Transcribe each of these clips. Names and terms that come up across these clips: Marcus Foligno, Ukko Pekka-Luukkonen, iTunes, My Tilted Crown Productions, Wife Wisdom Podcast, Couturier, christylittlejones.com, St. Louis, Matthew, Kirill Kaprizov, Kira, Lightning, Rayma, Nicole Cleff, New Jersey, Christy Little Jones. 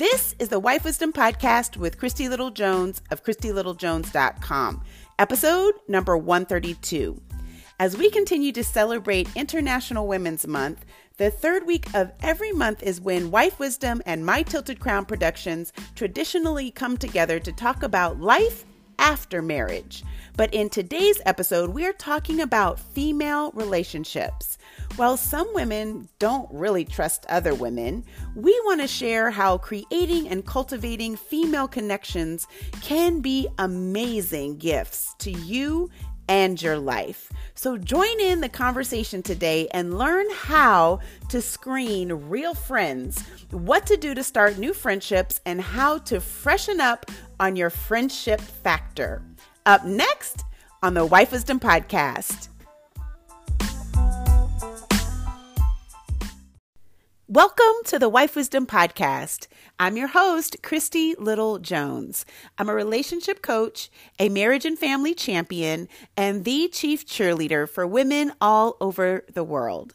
This is the Wife Wisdom Podcast with Christy Little Jones of christylittlejones.com, episode number 132. As we continue to celebrate International Women's Month, the third week of every month is when Wife Wisdom and My Tilted Crown Productions traditionally come together to talk about life after marriage. But in today's episode, we are talking about female relationships. While some women don't really trust other women, we want to share how creating and cultivating female connections can be amazing gifts to you and your life. So join in the conversation today and learn how to screen real friends, what to do to start new friendships, and how to freshen up on your friendship factor. Up next on the Wife Wisdom Podcast. Welcome to the Wife Wisdom Podcast. I'm your host, Christy Little Jones. I'm a relationship coach, a marriage and family champion, and the chief cheerleader for women all over the world.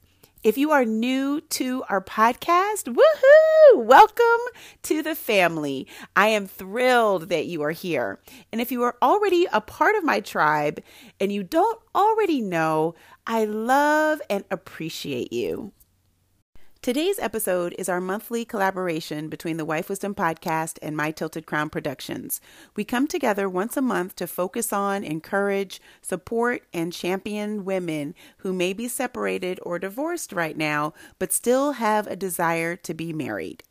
If you are new to our podcast, woohoo! Welcome to the family. I am thrilled that you are here. And if you are already a part of my tribe and you don't already know, I love and appreciate you. Today's episode is our monthly collaboration between the Wife Wisdom Podcast and My Tilted Crown Productions. We come together once a month to focus on, encourage, support, and champion women who may be separated or divorced right now, but still have a desire to be married.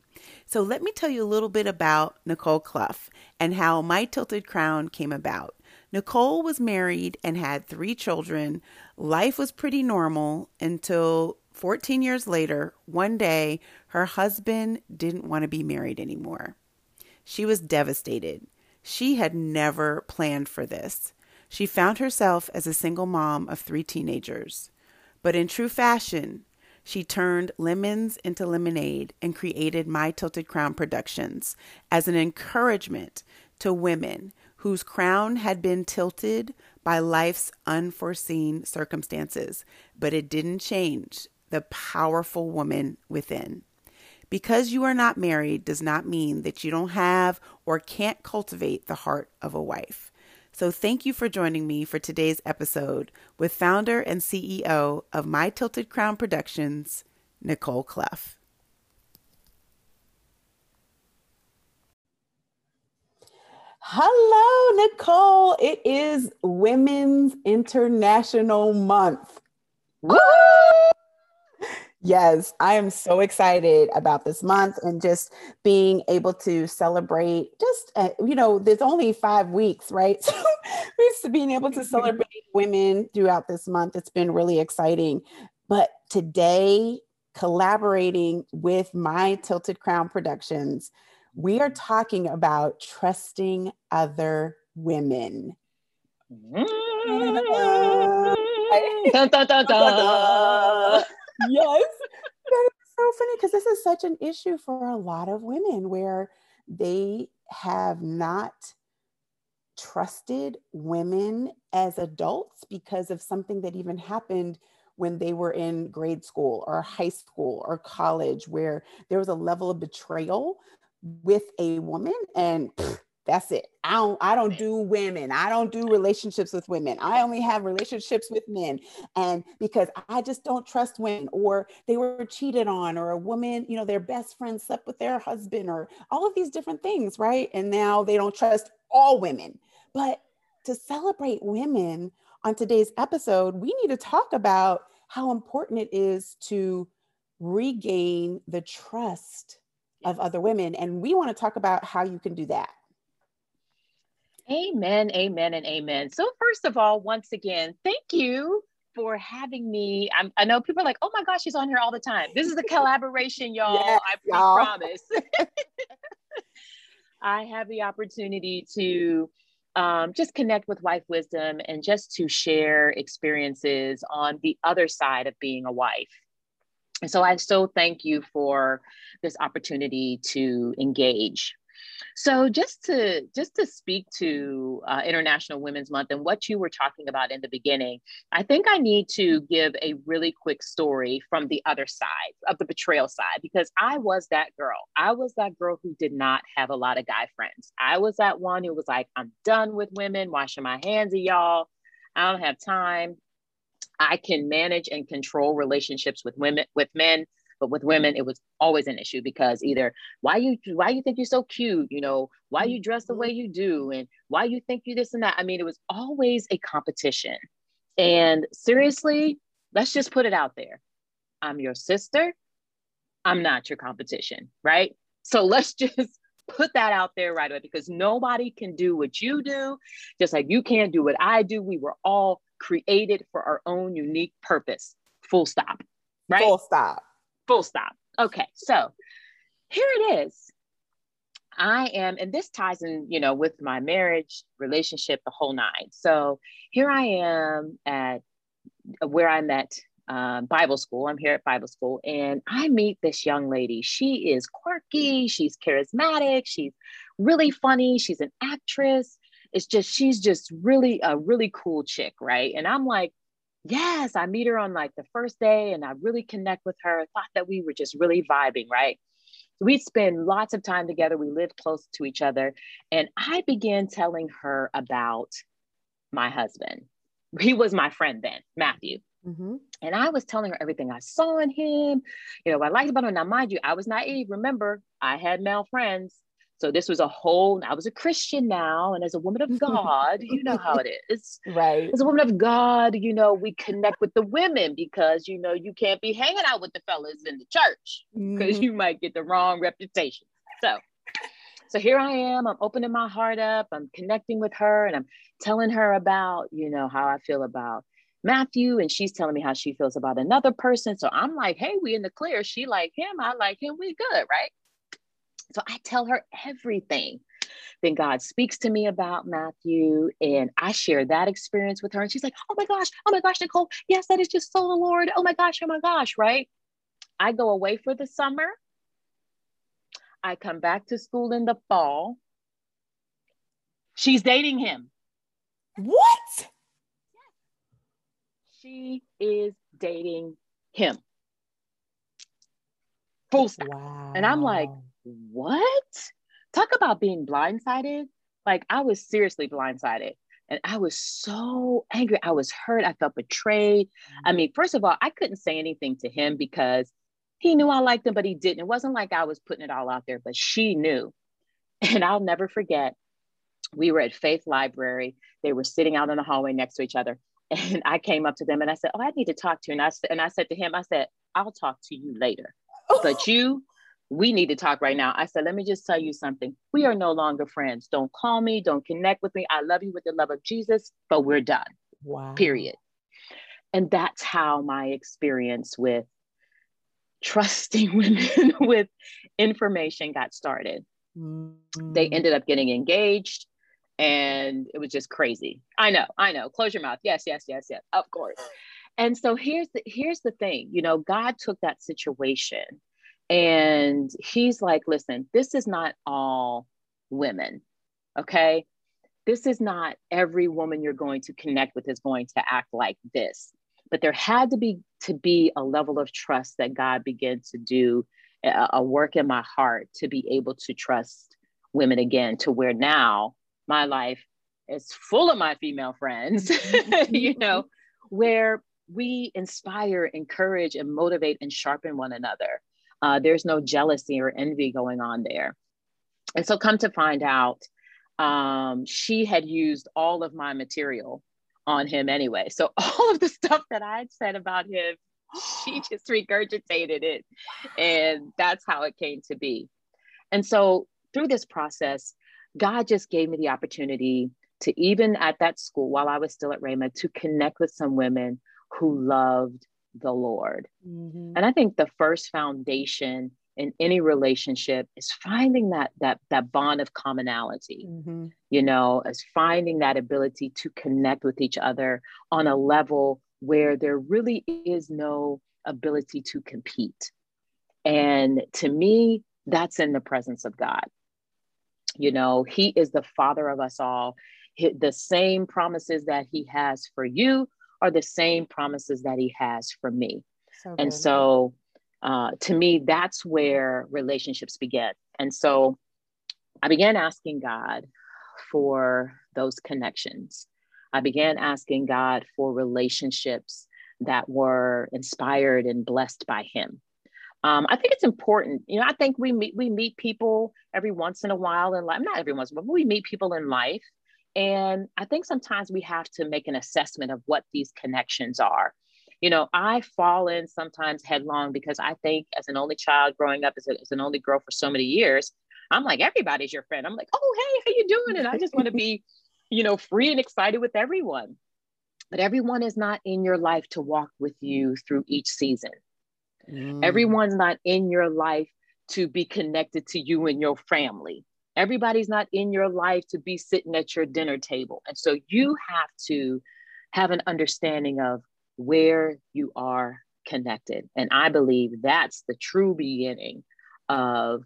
So let me tell you a little bit about Nicole Cleff and how My Tilted Crown came about. Nicole was married and had 3 children. Life was pretty normal until 14 years later, one day, her husband didn't want to be married anymore. She was devastated. She had never planned for this. She found herself as a single mom of 3 teenagers. But in true fashion, she turned lemons into lemonade and created My Tilted Crown Productions as an encouragement to women whose crown had been tilted by life's unforeseen circumstances, but it didn't change the powerful woman within. Because you are not married does not mean that you don't have or can't cultivate the heart of a wife. So thank you for joining me for today's episode with founder and CEO of My Tilted Crown Productions, Nicole Cleff. Hello, Nicole. It is Women's International Month. Woo! Yes, I am so excited about this month and just being able to celebrate just, there's only 5 weeks, right? So being able to celebrate women throughout this month, it's been really exciting. But today, collaborating with My Tilted Crown Productions, we are talking about trusting other women. Dun, dun, dun, dun. Yes, that is so funny because this is such an issue for a lot of women where they have not trusted women as adults because of something that even happened when they were in grade school or high school or college, where there was a level of betrayal with a woman, and that's it. I don't do women. I don't do relationships with women. I only have relationships with men. And because I just don't trust women, or they were cheated on, or a woman, their best friend slept with their husband, or all of these different things, right? And now they don't trust all women. But to celebrate women on today's episode, we need to talk about how important it is to regain the trust of other women. And we want to talk about how you can do that. Amen, amen, and amen. So first of all, once again, thank you for having me. I know people are like, oh my gosh, she's on here all the time. This is a collaboration, y'all. Yes, y'all. I promise. I have the opportunity to just connect with Wife Wisdom and just to share experiences on the other side of being a wife. And so I so thank you for this opportunity to engage. So just to speak to International Women's Month and what you were talking about in the beginning, I think I need to give a really quick story from the other side of the betrayal side, because I was that girl. I was that girl who did not have a lot of guy friends. I was that one who was like, I'm done with women, washing my hands of y'all. I don't have time. I can manage and control relationships with men. But with women, it was always an issue because either why you think you're so cute, you know, why you dress the way you do and why you think you this and that. I mean, it was always a competition. And seriously, let's just put it out there. I'm your sister. I'm not your competition, right? So let's just put that out there right away because nobody can do what you do, just like you can't do what I do. We were all created for our own unique purpose. Full stop, right? Full stop. Full stop. Okay. So here it is. I am, and this ties in, you know, with my marriage, relationship, the whole nine. So here I am at where I met Bible school. I'm here at Bible school and I meet this young lady. She is quirky. She's charismatic. She's really funny. She's an actress. It's just, she's just really a really cool chick. Right. And I'm like, yes, I meet her on like the first day and I really connect with her. I thought that we were just really vibing, right? We spend lots of time together. We live close to each other. And I began telling her about my husband. He was my friend then, Matthew. Mm-hmm. And I was telling her everything I saw in him, you know, what I liked about him. Now, mind you, I was naive. Remember, I had male friends. So this was a whole, I was a Christian now. And as a woman of God, you know how it is. Right. As a woman of God, you know, we connect with the women because, you know, you can't be hanging out with the fellas in the church because you might get the wrong reputation. So here I am, I'm opening my heart up. I'm connecting with her and I'm telling her about, you know, how I feel about Matthew. And she's telling me how she feels about another person. So I'm like, hey, we in the clear. She like him. I like him. We good, right? So I tell her everything. Then God speaks to me about Matthew and I share that experience with her. And she's like, oh my gosh, Nicole. Yes, that is just so the Lord. Oh my gosh, right? I go away for the summer. I come back to school in the fall. She's dating him. What? She is dating him. Full stop. Wow. And I'm like, what? Talk about being blindsided. Like I was seriously blindsided and I was so angry. I was hurt. I felt betrayed. I mean, first of all, I couldn't say anything to him because he knew I liked him, but he didn't. It wasn't like I was putting it all out there, but she knew. And I'll never forget. We were at Faith Library. They were sitting out in the hallway next to each other. And I came up to them and I said, oh, I need to talk to you. And I said to him, I said, I'll talk to you later, but we need to talk right now. I said, let me just tell you something. We are no longer friends. Don't call me. Don't connect with me. I love you with the love of Jesus, but we're done. Wow. Period. And that's how my experience with trusting women with information got started. Mm-hmm. They ended up getting engaged and it was just crazy. I know. Close your mouth. Yes. Of course. And so here's the thing, you know, God took that situation and he's like, listen, this is not all women, okay? This is not every woman you're going to connect with is going to act like this. But there had to be a level of trust that God began to do a work in my heart to be able to trust women again, to where now my life is full of my female friends, you know, where we inspire, encourage, and motivate and sharpen one another. There's no jealousy or envy going on there. And so come to find out, she had used all of my material on him anyway. So all of the stuff that I had said about him, she just regurgitated it. And that's how it came to be. And so through this process, God just gave me the opportunity to, even at that school, while I was still at Rayma, to connect with some women who loved the Lord. Mm-hmm. And I think the first foundation in any relationship is finding that bond of commonality, mm-hmm. you know, is finding that ability to connect with each other on a level where there really is no ability to compete. And to me, that's in the presence of God. You know, He is the Father of us all. The same promises that He has for you are the same promises that He has for me. So and so to me, that's where relationships begin. And so I began asking God for those connections. I began asking God for relationships that were inspired and blessed by Him. I think it's important. You know, I think we meet people every once in a while in life, not every once, but we meet people in life. And I think sometimes we have to make an assessment of what these connections are. You know, I fall in sometimes headlong because I think as an only child growing up, as an only girl for so many years, I'm like, everybody's your friend. I'm like, oh, hey, how you doing? And I just want to be, you know, free and excited with everyone. But everyone is not in your life to walk with you through each season. Mm. Everyone's not in your life to be connected to you and your family. Everybody's not in your life to be sitting at your dinner table. And so you have to have an understanding of where you are connected. And I believe that's the true beginning of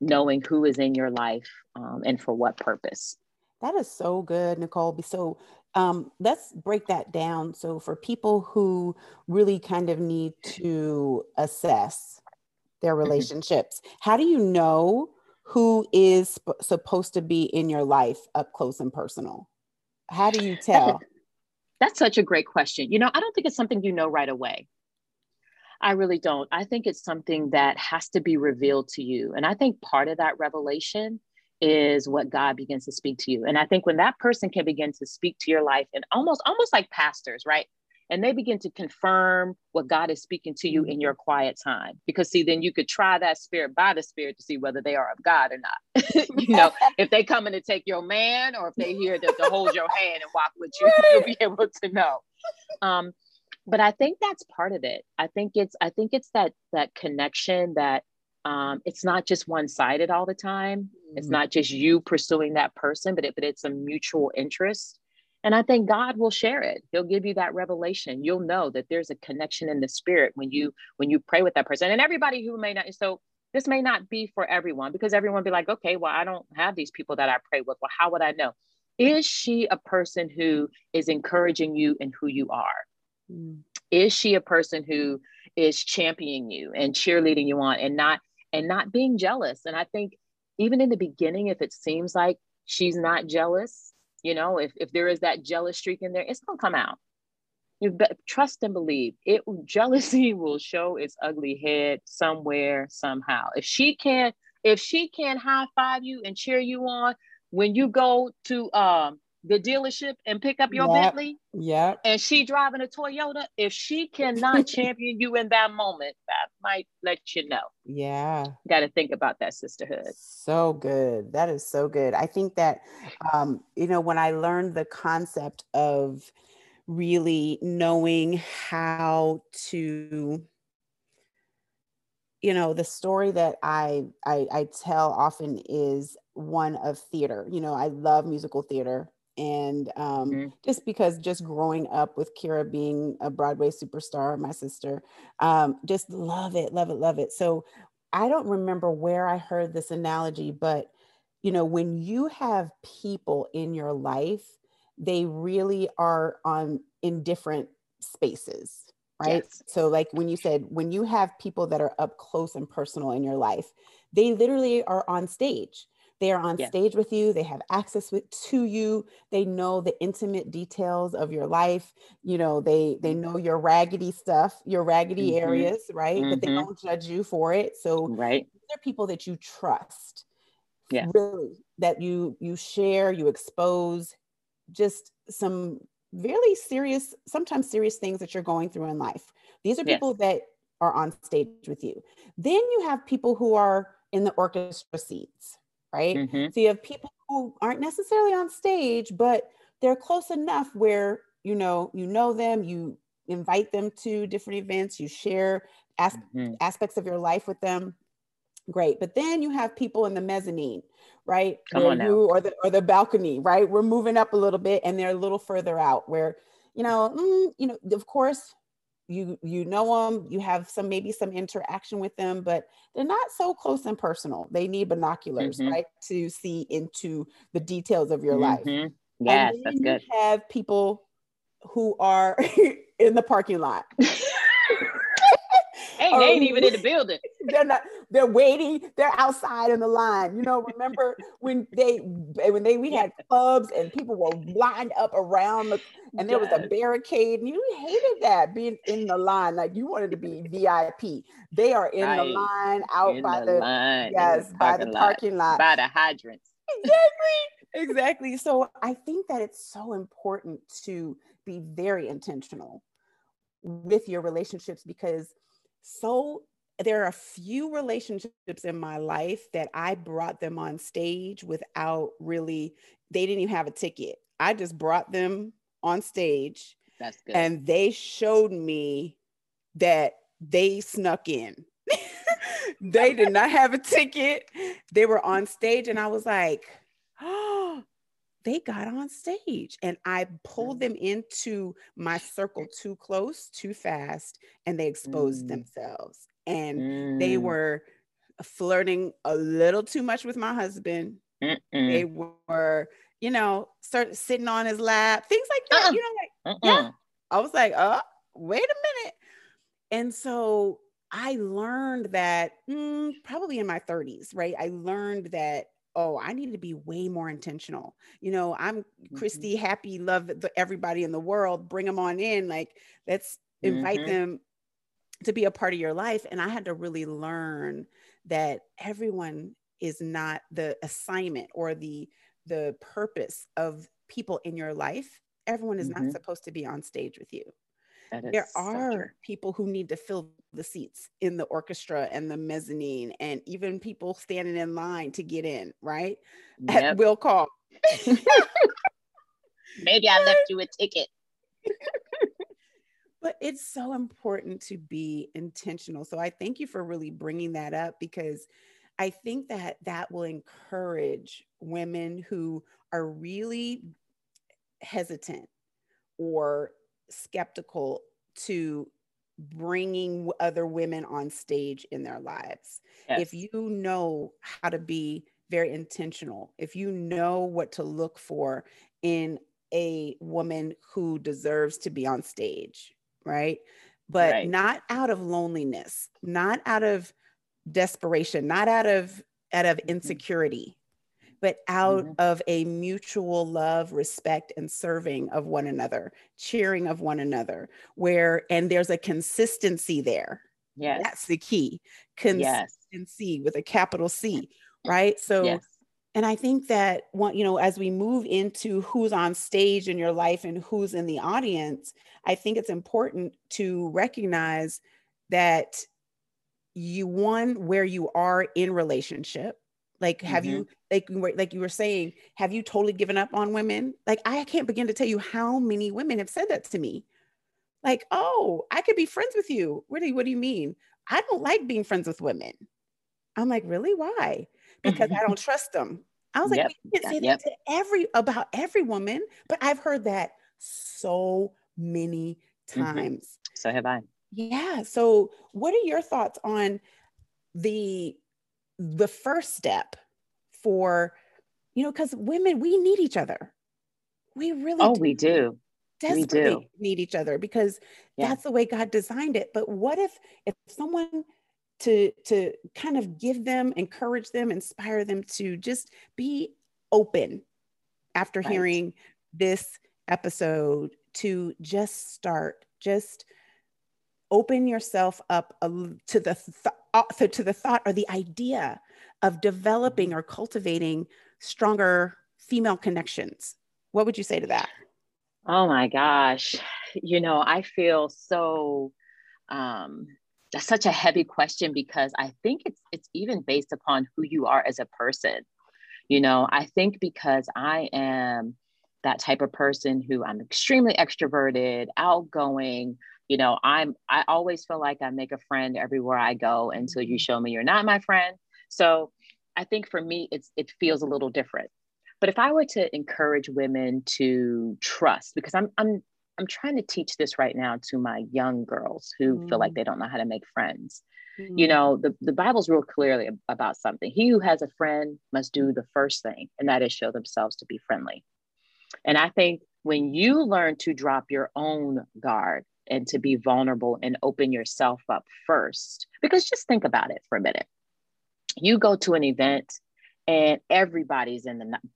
knowing who is in your life and for what purpose. That is so good, Nicole. So let's break that down. So for people who really kind of need to assess their relationships, how do you know who is supposed to be in your life up close and personal? How do you tell? That's such a great question. You know, I don't think it's something you know right away. I really don't. I think it's something that has to be revealed to you. And I think part of that revelation is what God begins to speak to you. And I think when that person can begin to speak to your life, and almost like pastors, right? And they begin to confirm what God is speaking to you in your quiet time. Because see, then you could try that spirit by the spirit to see whether they are of God or not. You know, if they come in to take your man, or if they here to hold your hand and walk with you, you'll be able to know. But I think that's part of it. I think it's that connection that it's not just one-sided all the time. Mm-hmm. It's not just you pursuing that person, but it's a mutual interest. And I think God will share it. He'll give you that revelation. You'll know that there's a connection in the spirit when you pray with that person. And everybody who may not, so this may not be for everyone, because everyone be like, okay, well, I don't have these people that I pray with. Well, how would I know? Is she a person who is encouraging you in who you are? Mm. Is she a person who is championing you and cheerleading you on and not being jealous? And I think even in the beginning, if it seems like she's not jealous, you know, if there is that jealous streak in there, it's going to come out. You trust and believe it. Jealousy will show its ugly head somewhere, somehow. If she can high five you and cheer you on when you go to the dealership and pick up your Bentley, and she driving a Toyota, if she cannot champion you in that moment, that might let you know. Yeah. Got to think about that sisterhood. So good. That is so good. I think that, you know, when I learned the concept of really knowing how to, you know, the story that I tell often is one of theater. You know, I love musical theater. And just because growing up with Kira being a Broadway superstar, my sister, just love it, love it, love it. So I don't remember where I heard this analogy, but, you know, when you have people in your life, they really are in different spaces, right? Yes. So like when you said, when you have people that are up close and personal in your life, they literally are on stage. They are on stage with you. They have access to you. They know the intimate details of your life. You know, they know your raggedy stuff, your raggedy areas, right? Mm-hmm. But they don't judge you for it. So these are people that you trust, really, that you share, you expose just some really serious, sometimes serious things that you're going through in life. These are people that are on stage with you. Then you have people who are in the orchestra seats, right? Mm-hmm. So you have people who aren't necessarily on stage, but they're close enough where, you know them, you invite them to different events, you share aspects of your life with them. Great. But then you have people in the mezzanine, right? Or the balcony, right? We're moving up a little bit and they're a little further out where, of course, you know them, you have maybe some interaction with them, but they're not so close and personal. They need binoculars, right? To see into the details of your life. Yes, and that's good. You have people who are in the parking lot. Hey, they ain't even in the building. They're not. They're waiting. They're outside in the line. Remember when we had clubs and people were lined up around and there was a barricade, and you hated that, being in the line. Like, you wanted to be VIP. They are in the line out by the parking lot, by the hydrants. Exactly. So I think that it's so important to be very intentional with your relationships, because there are a few relationships in my life that I brought them on stage without really, they didn't even have a ticket. I just brought them on stage. That's good. And they showed me that they snuck in. They did not have a ticket. They were on stage and I was like, oh, they got on stage, and I pulled them into my circle too close, too fast, and they exposed themselves, and they were flirting a little too much with my husband. They were, sitting on his lap, things like that. I was like, oh, wait a minute. And so I learned that probably in my 30s, right? I learned that, oh, I need to be way more intentional. I'm Christy, happy, love everybody in the world, bring them on in. Like, let's invite them to be a part of your life. And I had to really learn that everyone is not the assignment or the purpose of people in your life. Everyone is not supposed to be on stage with you. There are people who need to fill the seats in the orchestra and the mezzanine, and even people standing in line to get in, right? Yep. At will call. Maybe I left you a ticket. But it's so important to be intentional. So I thank you for really bringing that up, because I think that that will encourage women who are really hesitant or skeptical to bringing other women on stage in their lives. Yes. If you know how to be very intentional, if you know what to look for in a woman who deserves to be on stage, right? But not out of loneliness, not out of desperation, not out of insecurity, but out of a mutual love, respect, and serving of one another, cheering of one another, and there's a consistency there. Yes. That's the key. Consistency with a capital C, right? So, and I think that, as we move into who's on stage in your life and who's in the audience, I think it's important to recognize that where you are in relationship. Like, have you, like you were saying, have you totally given up on women? Like, I can't begin to tell you how many women have said that to me. Like, oh, I could be friends with you. Really? What do you mean? I don't like being friends with women. I'm like, really? Why? Because I don't trust them. I was like, we can't say that to about every woman, but I've heard that so many times. So have I. Yeah. So what are your thoughts on the first step for, because women, we need each other. We really do. Desperately we do need each other, because that's the way God designed it. But what if someone to kind of give them, encourage them, inspire them to just be open after hearing this episode to just start, just open yourself up to the thought or the idea of developing or cultivating stronger female connections. What would you say to that? Oh my gosh. I feel so, that's such a heavy question, because I think it's even based upon who you are as a person. I think because I am that type of person who I'm extremely extroverted, outgoing. I always feel like I make a friend everywhere I go until you show me you're not my friend. So I think for me, it feels a little different. But if I were to encourage women to trust, because I'm trying to teach this right now to my young girls who feel like they don't know how to make friends. You know, the Bible's real clearly about something. He who has a friend must do the first thing, and that is show themselves to be friendly. And I think when you learn to drop your own guard and to be vulnerable and open yourself up first, because just think about it for a minute. You go to an event and everybody's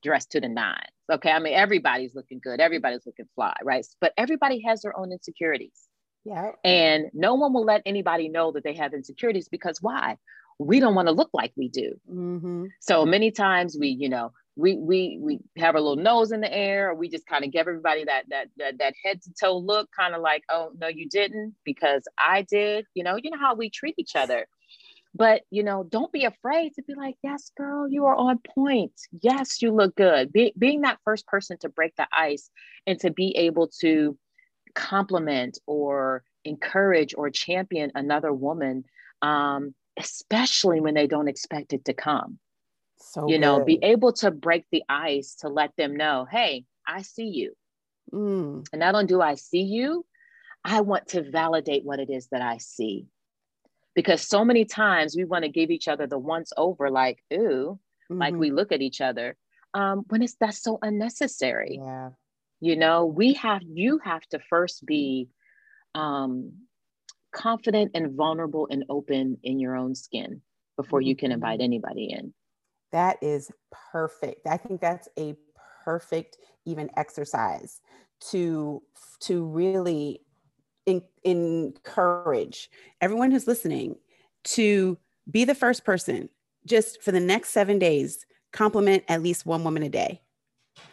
dressed to the nines. Okay. I mean, everybody's looking good. Everybody's looking fly. Right. But everybody has their own insecurities. Yeah. And no one will let anybody know that they have insecurities, because why? We don't want to look like we do. Mm-hmm. So many times we have our little nose in the air, or we just kind of give everybody that head to toe look, kind of like, oh, no, you didn't, because I did. You know how we treat each other. But, don't be afraid to be like, yes, girl, you are on point. Yes, you look good. Being that first person to break the ice and to be able to compliment or encourage or champion another woman, especially when they don't expect it to come. So, be able to break the ice, to let them know, hey, I see you. Mm. And not only do I see you, I want to validate what it is that I see. Because so many times we want to give each other the once over, like, ooh, mm-hmm. like we look at each other, when that's so unnecessary. Yeah. You have to first be confident and vulnerable and open in your own skin before you can invite anybody in. That is perfect. I think that's a perfect even exercise to really encourage everyone who's listening to be the first person. Just for the next 7 days, compliment at least one woman a day.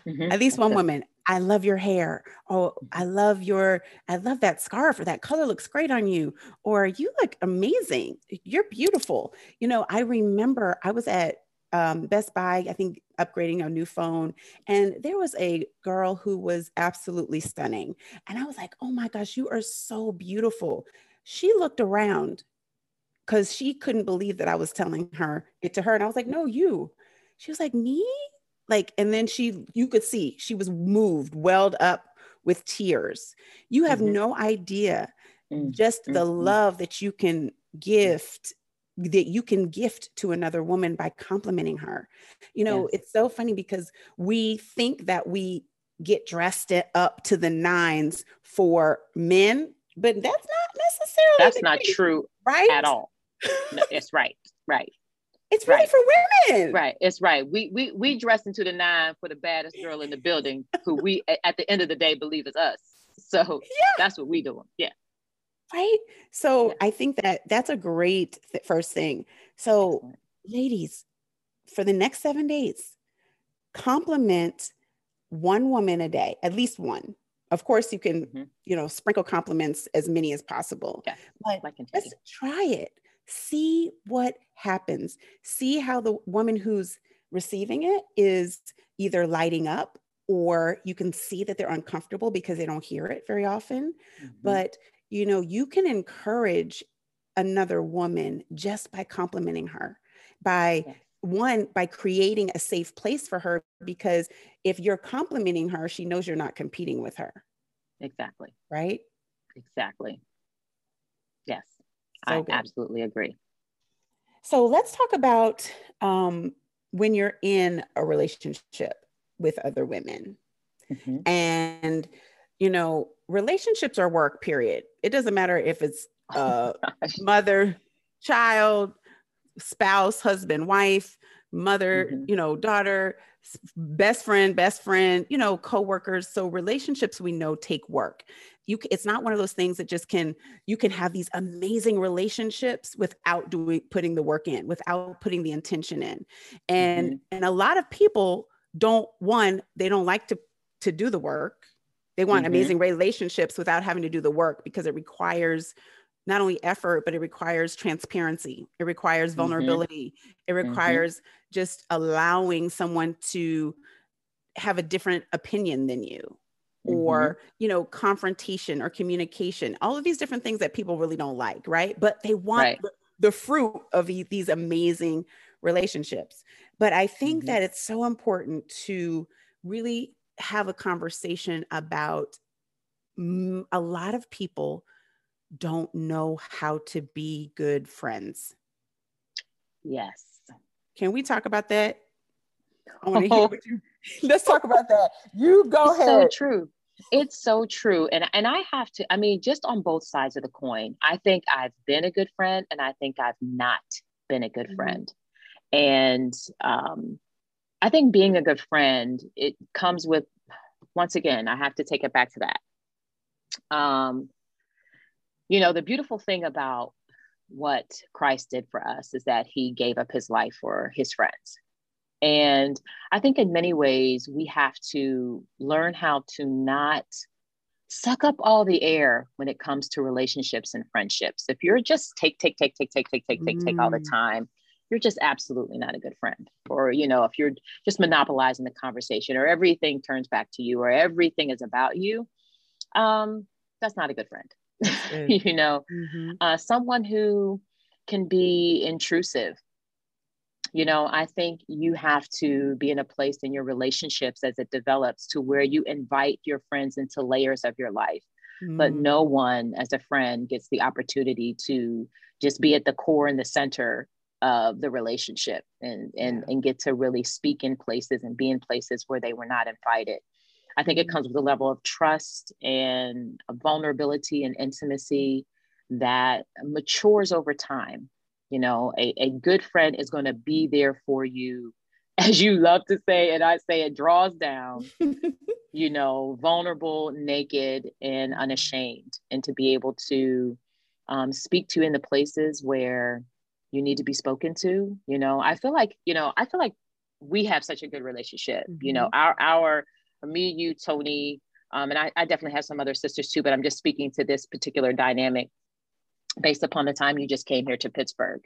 Mm-hmm. At least one woman. I love your hair. Oh, I love that scarf, or that color looks great on you. Or you look amazing. You're beautiful. I remember I was at Best Buy, I think, upgrading a new phone. And there was a girl who was absolutely stunning. And I was like, oh my gosh, you are so beautiful. She looked around because she couldn't believe that I was telling her it to her. And I was like, no, you. She was like, me? Like, and then you could see she was moved, welled up with tears. You have no idea just the love that you can gift to another woman by complimenting her. It's so funny because we think that we get dressed up to the nines for men, but that's not necessarily. That's not true, right? At all. No, it's right. Right. It's really for women. Right. It's right. We dress into the nine for the baddest girl in the building, who we at the end of the day believe is us. So that's what we doing. Yeah. Right. So I think that's a great first thing. So Excellent. Ladies, for the next 7 days, compliment one woman a day, at least one. Of course you can, sprinkle compliments as many as possible, but just try it. See what happens. See how the woman who's receiving it is either lighting up, or you can see that they're uncomfortable because they don't hear it very often, but you can encourage another woman just by complimenting her, by creating a safe place for her, because if you're complimenting her, she knows you're not competing with her. Exactly. Right? Exactly. Yes. So I absolutely agree. So let's talk about when you're in a relationship with other women. Mm-hmm. And, relationships are work, period. It doesn't matter if it's mother, child, spouse, husband, wife, mother, daughter, best friend, coworkers. So relationships, we know, take work. It's not one of those things that you can have these amazing relationships without putting the work in, without putting the intention in. And a lot of people they don't like to do the work. They want amazing relationships without having to do the work, because it requires not only effort, but it requires transparency. It requires vulnerability. It requires just allowing someone to have a different opinion than you, or, confrontation or communication, all of these different things that people really don't like. Right. But they want the fruit of these amazing relationships. But I think that it's so important to really have a conversation about a lot of people don't know how to be good friends. Yes. Can we talk about that? I want to hear what you, let's talk about that. You go ahead. So true. It's so true. And I have to, I mean, just on both sides of the coin, I think I've been a good friend and I think I've not been a good friend. And I think being a good friend, it comes with, once again, I have to take it back to that. You know, the beautiful thing about what Christ did for us is that he gave up his life for his friends. And I think in many ways, we have to learn how to not suck up all the air when it comes to relationships and friendships. If you're just take all the time, you're just absolutely not a good friend. Or, you know, if you're just monopolizing the conversation or everything turns back to you or everything is about you, that's not a good friend. You know, someone who can be intrusive. You know, I think you have to be in a place in your relationships as it develops to where you invite your friends into layers of your life, but no one as a friend gets the opportunity to just be at the core and the center of the relationship and get to really speak in places and be in places where they were not invited. I think it comes with a level of trust and vulnerability and intimacy that matures over time. You know, a good friend is going to be there for you, as you love to say, and I say it draws down, you know, vulnerable, naked, and unashamed, and to be able to speak to you in the places where you need to be spoken to. You know, I feel like we have such a good relationship, you know, our me, you, Tony, and I definitely have some other sisters too, but I'm just speaking to this particular dynamic based upon the time you just came here to Pittsburgh.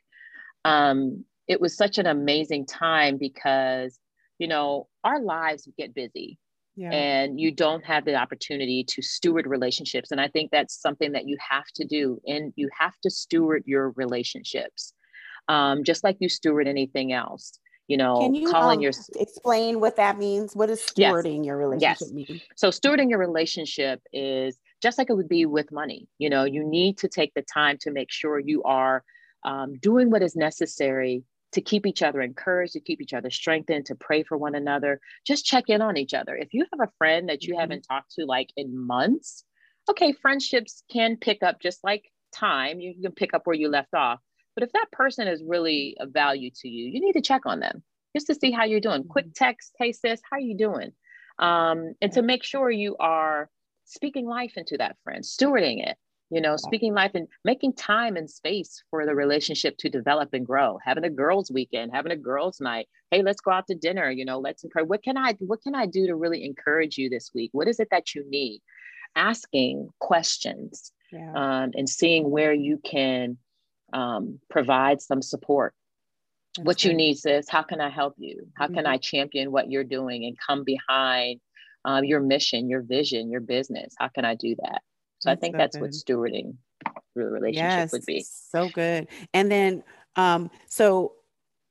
It was such an amazing time because, you know, our lives get busy and you don't have the opportunity to steward relationships. And I think that's something that you have to do, and you have to steward your relationships just like you steward anything else. You know, can you explain what that means? What does stewarding your relationship mean? So stewarding your relationship is just like it would be with money. You know, you need to take the time to make sure you are doing what is necessary to keep each other encouraged, to keep each other strengthened, to pray for one another, just check in on each other. If you have a friend that you haven't talked to like in months, okay, friendships can pick up just like time. You can pick up where you left off. But if that person is really of value to you, you need to check on them just to see how you're doing. Quick text, hey sis, how you doing? And to make sure you are speaking life into that friend, stewarding it, you know, speaking life and making time and space for the relationship to develop and grow, having a girls' weekend, having a girls' night. Hey, let's go out to dinner, you know, let's encourage, what can I do to really encourage you this week? What is it that you need? Asking questions and seeing where you can provide some support. That's what you need, sis. How can I help you? How can I champion what you're doing and come behind your mission, your vision, your business? How can I do that? So I think that's what stewarding through the relationship would be. So good. And then, so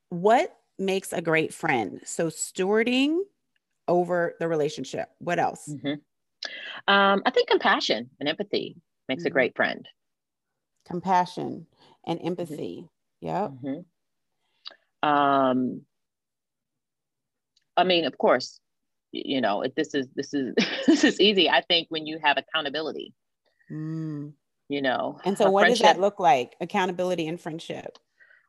what makes a great friend? So stewarding over the relationship. What else? I think compassion and empathy makes a great friend. Compassion and empathy. I mean, of course, you know, this is this is easy. I think when you have accountability, you know, and so what does that look like? Accountability and friendship.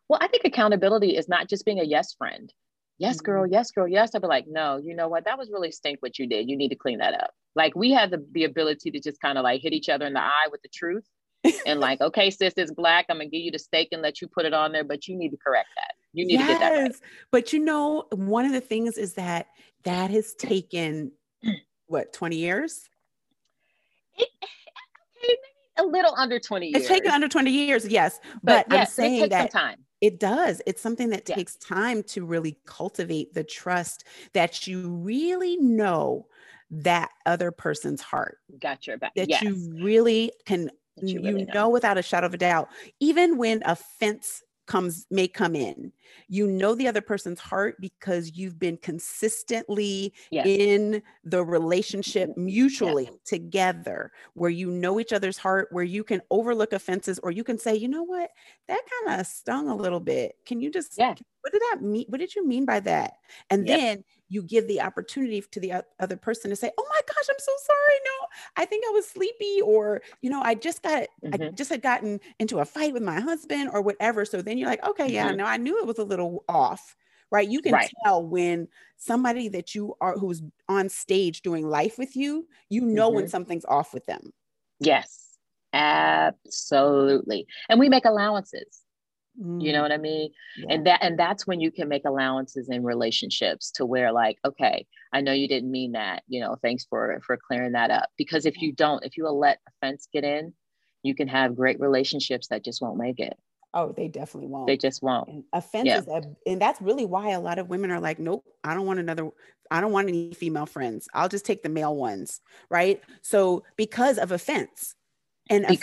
Well, I think accountability is not just being a yes friend. Yes, girl. Yes, girl. Yes. I'd be like, no, you know what? That was really stink what you did. You need to clean that up. Like we have the ability to just kind of like hit each other in the eye with the truth. And like, okay, sis, it's black. I'm going to give you the steak and let you put it on there, but you need to correct that. You need to get that right. But you know, one of the things is that has taken what, 20 years? A little under 20 years. It's taken under 20 years. Yes. But yes, I'm saying it takes some time. It does. It's something that takes time to really cultivate the trust that you really know that other person's heart. Got your back. That you really can, you know without a shadow of a doubt, even when offense may come in. You know the other person's heart because you've been consistently in the relationship mutually together, where you know each other's heart, where you can overlook offenses, or you can say, you know what, that kind of stung a little bit. Can you just, what did that mean? What did you mean by that? And then you give the opportunity to the other person to say, oh my gosh, I'm so sorry. No, I think I was sleepy, or, you know, I just had gotten into a fight with my husband or whatever. So then you're like, okay, no, I knew it was a little off, right? You can tell when somebody that you are, who's on stage doing life with you, you know, when something's off with them. Yes, absolutely. And we make allowances. You know what I mean? Yeah. And that's when you can make allowances in relationships to where, like, okay, I know you didn't mean that, you know, thanks for clearing that up. Because if you don't, if you let offense get in, you can have great relationships that just won't make it. Oh, they definitely won't. They just won't. And offenses. Yeah. And that's really why a lot of women are like, nope, I don't want any female friends. I'll just take the male ones. Right. So because of offense. And if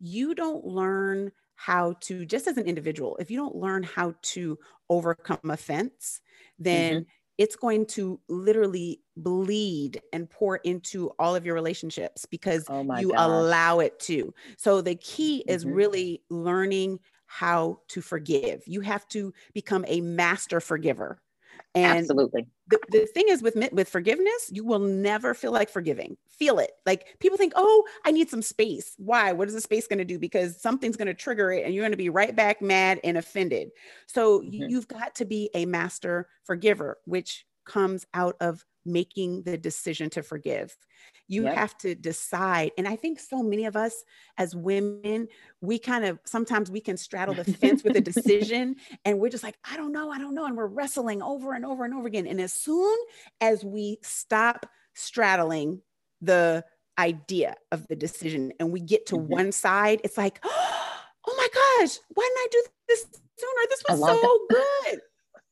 you don't learn how to, just as an individual, if you don't learn how to overcome offense, then it's going to literally bleed and pour into all of your relationships because allow it to. So the key is really learning how to forgive. You have to become a master forgiver. And absolutely. The thing is with forgiveness, you will never feel like forgiving. Feel it. Like people think, oh, I need some space. Why? What is the space going to do? Because something's going to trigger it and you're going to be right back mad and offended. So you've got to be a master forgiver, which comes out of making the decision to forgive. You have to decide. And I think so many of us as women, we kind of, sometimes we can straddle the fence with a decision and we're just like, I don't know. And we're wrestling over and over again. And as soon as we stop straddling the idea of the decision and we get to one side, it's like, oh my gosh, why didn't I do this sooner? This was so good.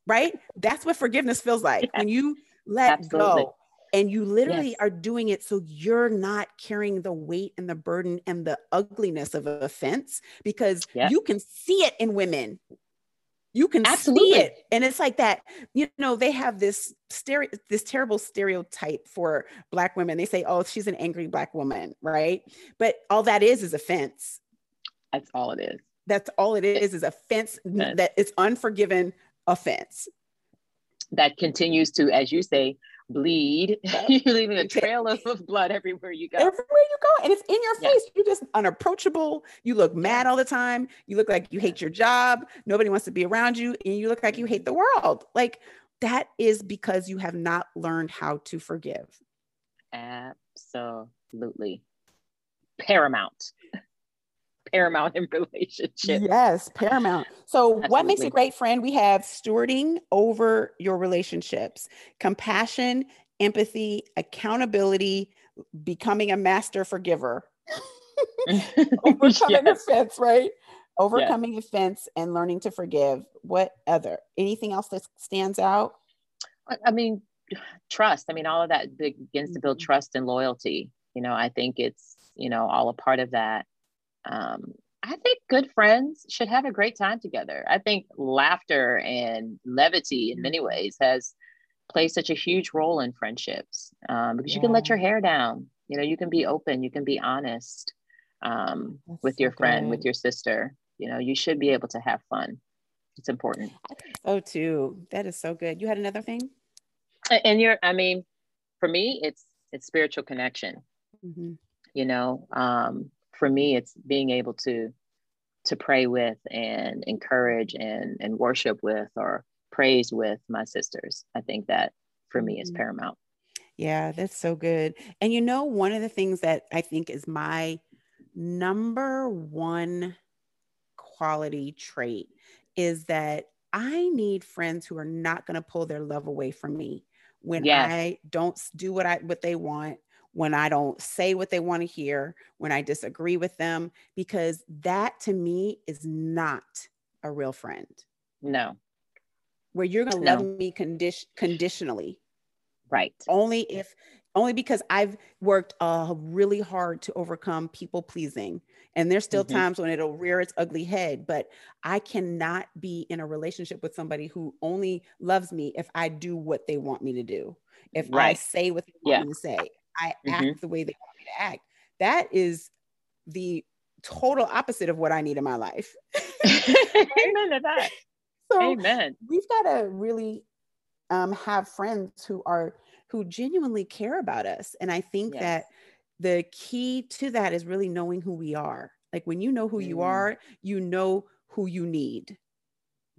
Right? That's what forgiveness feels like. When you let go. And you literally are doing it so you're not carrying the weight and the burden and the ugliness of offense, because you can see it in women. You can see it. And it's like that, you know, they have this this terrible stereotype for Black women. They say, oh, she's an angry Black woman, right? But all that is offense. That's all it is. Is offense that it's unforgiven offense. That continues to, as you say, bleed. You're leaving a trail of blood everywhere you go. Everywhere you go. And it's in your face. You're just unapproachable. You look mad all the time. You look like you hate your job. Nobody wants to be around you. And you look like you hate the world. Like that is because you have not learned how to forgive. Absolutely. Paramount in relationships. Yes, paramount. So what makes a great friend? We have stewarding over your relationships, compassion, empathy, accountability, becoming a master forgiver, overcoming offense, right? Overcoming offense and learning to forgive. What other? Anything else that stands out? I mean, trust. I mean, all of that begins to build trust and loyalty. You know, I think it's, you know, all a part of that. I think good friends should have a great time together. I think laughter and levity in many ways has played such a huge role in friendships, because you can let your hair down, you know, you can be open, you can be honest, with your friend, with your sister, you know, you should be able to have fun. It's important. Oh, too. That is so good. You had another thing? And for me, it's spiritual connection, you know, for me, it's being able to pray with and encourage and worship with or praise with my sisters. I think that for me is paramount. Yeah, that's so good. And you know, one of the things that I think is my number one quality trait is that I need friends who are not going to pull their love away from me when I don't do what they want, when I don't say what they want to hear, when I disagree with them, because that to me is not a real friend. No. Where you're going to love me conditionally. Right. Only if only because I've worked really hard to overcome people pleasing. And there's still times when it'll rear its ugly head, but I cannot be in a relationship with somebody who only loves me if I do what they want me to do. If I say what they want me to say, I act the way they want me to act. That is the total opposite of what I need in my life. Amen to that. So amen. We've got to really have friends who genuinely care about us. And I think that the key to that is really knowing who we are. Like when you know who you are, you know who you need.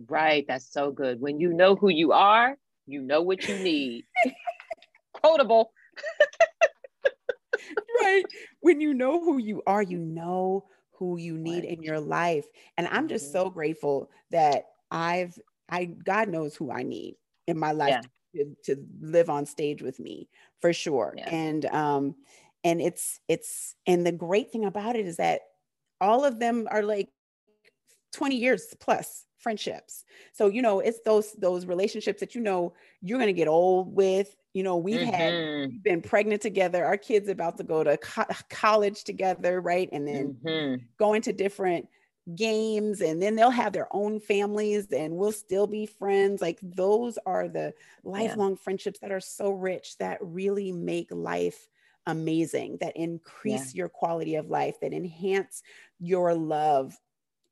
Right. That's so good. When you know who you are, you know what you need. Quotable. Right. When you know who you are, you know who you need in your life. And I'm just so grateful that God knows who I need in my life to live on stage with me for sure. Yeah. And and the great thing about it is that all of them are like 20 years plus friendships. So, you know, it's those relationships that, you know, you're going to get old with. You know, we've been pregnant together. Our kids about to go to college together. Right. And then going to different games, and then they'll have their own families and we'll still be friends. Like those are the lifelong friendships that are so rich, that really make life amazing, that increase your quality of life, that enhance your love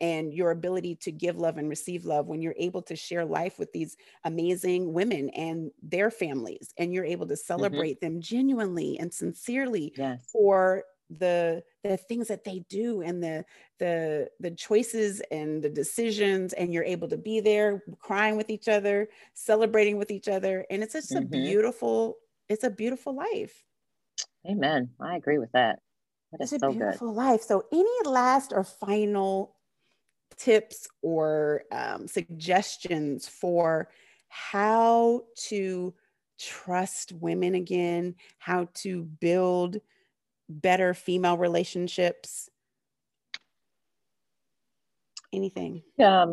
and your ability to give love and receive love when you're able to share life with these amazing women and their families, and you're able to celebrate them genuinely and sincerely for the things that they do and the choices and the decisions, and you're able to be there crying with each other, celebrating with each other. And it's just a beautiful life. Amen. I agree with that. It's so beautiful life. So any last or final tips or suggestions for how to trust women again, how to build better female relationships? Anything? I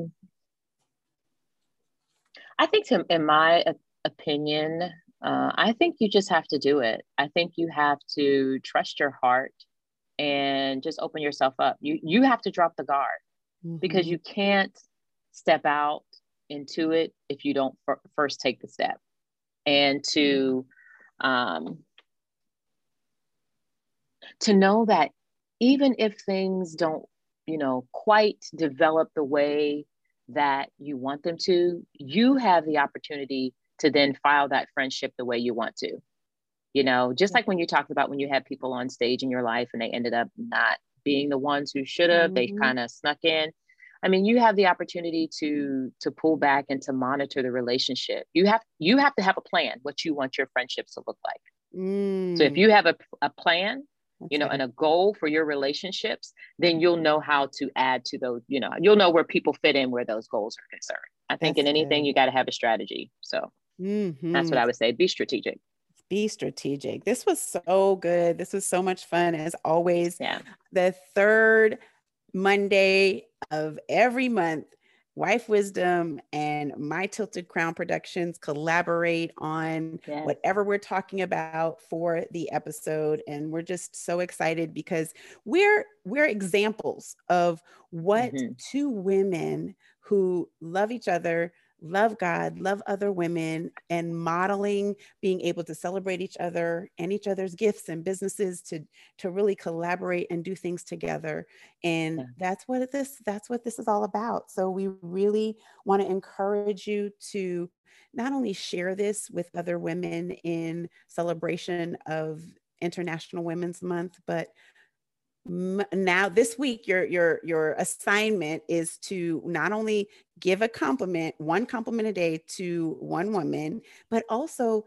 think in my opinion, I think you just have to do it. I think you have to trust your heart and just open yourself up. You have to drop the guard. Because you can't step out into it if you don't first take the step. And to know that even if things don't, you know, quite develop the way that you want them to, you have the opportunity to then file that friendship the way you want to. You know, just like when you talked about when you had people on stage in your life and they ended up not being the ones who should have, they kind of snuck in. I mean, you have the opportunity to pull back and to monitor the relationship. You have to have a plan, what you want your friendships to look like. So if you have a plan, you know, and a goal for your relationships, then you'll know how to add to those, you know, you'll know where people fit in, where those goals are concerned. I think in anything, you got to have a strategy. So that's what I would say. Be strategic. Be strategic. This was so good. This was so much fun. As always, the third Monday of every month, Wife Wisdom and My Tilted Crown Productions collaborate on whatever we're talking about for the episode. And we're just so excited because we're examples of what two women who love each other, love God, love other women, and modeling being able to celebrate each other and each other's gifts and businesses to really collaborate and do things together. And that's what this is all about. So we really want to encourage you to not only share this with other women in celebration of International Women's Month, but now this week, your assignment is to not only give one compliment a day to one woman, but also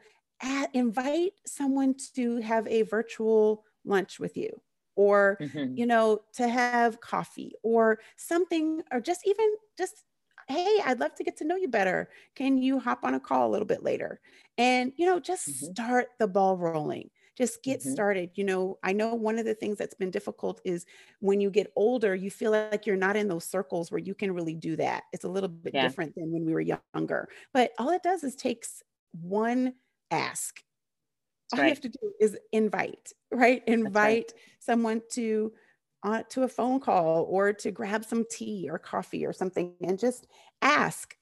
invite someone to have a virtual lunch with you, or, you know, to have coffee or something, or just, hey, I'd love to get to know you better. Can you hop on a call a little bit later? And, you know, just start the ball rolling. Just get started. You know, I know one of the things that's been difficult is when you get older, you feel like you're not in those circles where you can really do that. It's a little bit different than when we were younger, but all it does is takes one ask All you have to do is invite, right? Invite someone to a phone call or to grab some tea or coffee or something, and just ask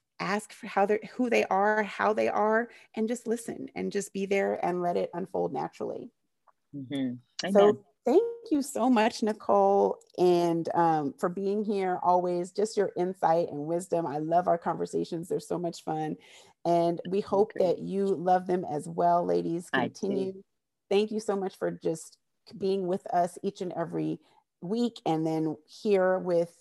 for who they are, how they are, and just listen and just be there and let it unfold naturally. Mm-hmm. So thank you so much, Nicole, and for being here always, just your insight and wisdom. I love our conversations. They're so much fun. And we hope that you love them as well, ladies. Continue. Thank you so much for just being with us each and every week. And then here with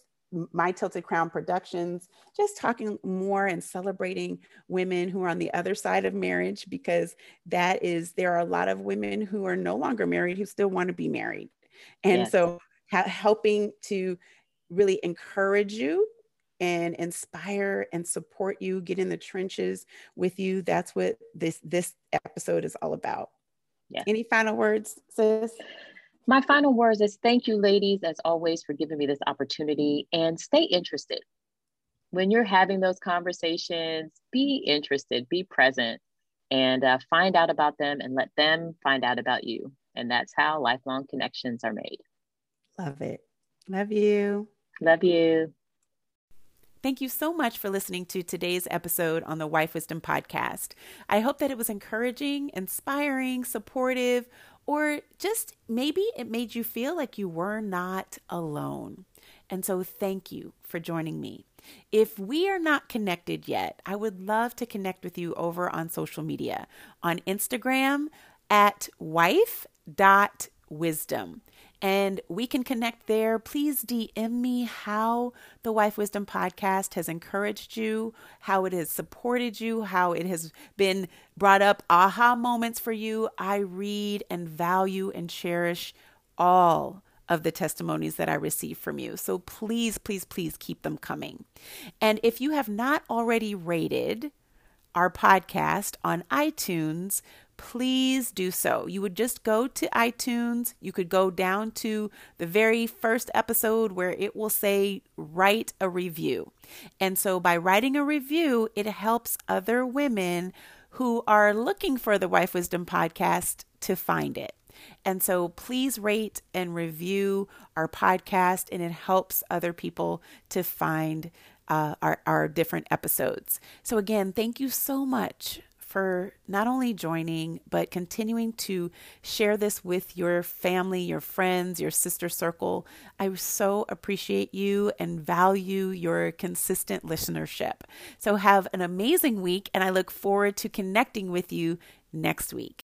My Tilted Crown Productions, just talking more and celebrating women who are on the other side of marriage, because there are a lot of women who are no longer married who still want to be married. And so helping to really encourage you and inspire and support you, get in the trenches with you. That's what this episode is all about. Yeah. Any final words, sis? My final words is thank you, ladies, as always, for giving me this opportunity, and stay interested. When you're having those conversations, be interested, be present, and find out about them and let them find out about you. And that's how lifelong connections are made. Love it. Love you. Love you. Thank you so much for listening to today's episode on the Wife Wisdom Podcast. I hope that it was encouraging, inspiring, supportive, or just maybe it made you feel like you were not alone. And so thank you for joining me. If we are not connected yet, I would love to connect with you over on social media, on Instagram at wife.wisdom. And we can connect there. Please DM me how the Wife Wisdom Podcast has encouraged you, how it has supported you, how it has been brought up aha moments for you. I read and value and cherish all of the testimonies that I receive from you. So please, please, please keep them coming. And if you have not already rated our podcast on iTunes, please do so. You would just go to iTunes. You could go down to the very first episode where it will say, write a review. And so by writing a review, it helps other women who are looking for the Wife Wisdom Podcast to find it. And so please rate and review our podcast, and it helps other people to find our different episodes. So again, thank you so much for not only joining, but continuing to share this with your family, your friends, your sister circle. I so appreciate you and value your consistent listenership. So have an amazing week, and I look forward to connecting with you next week.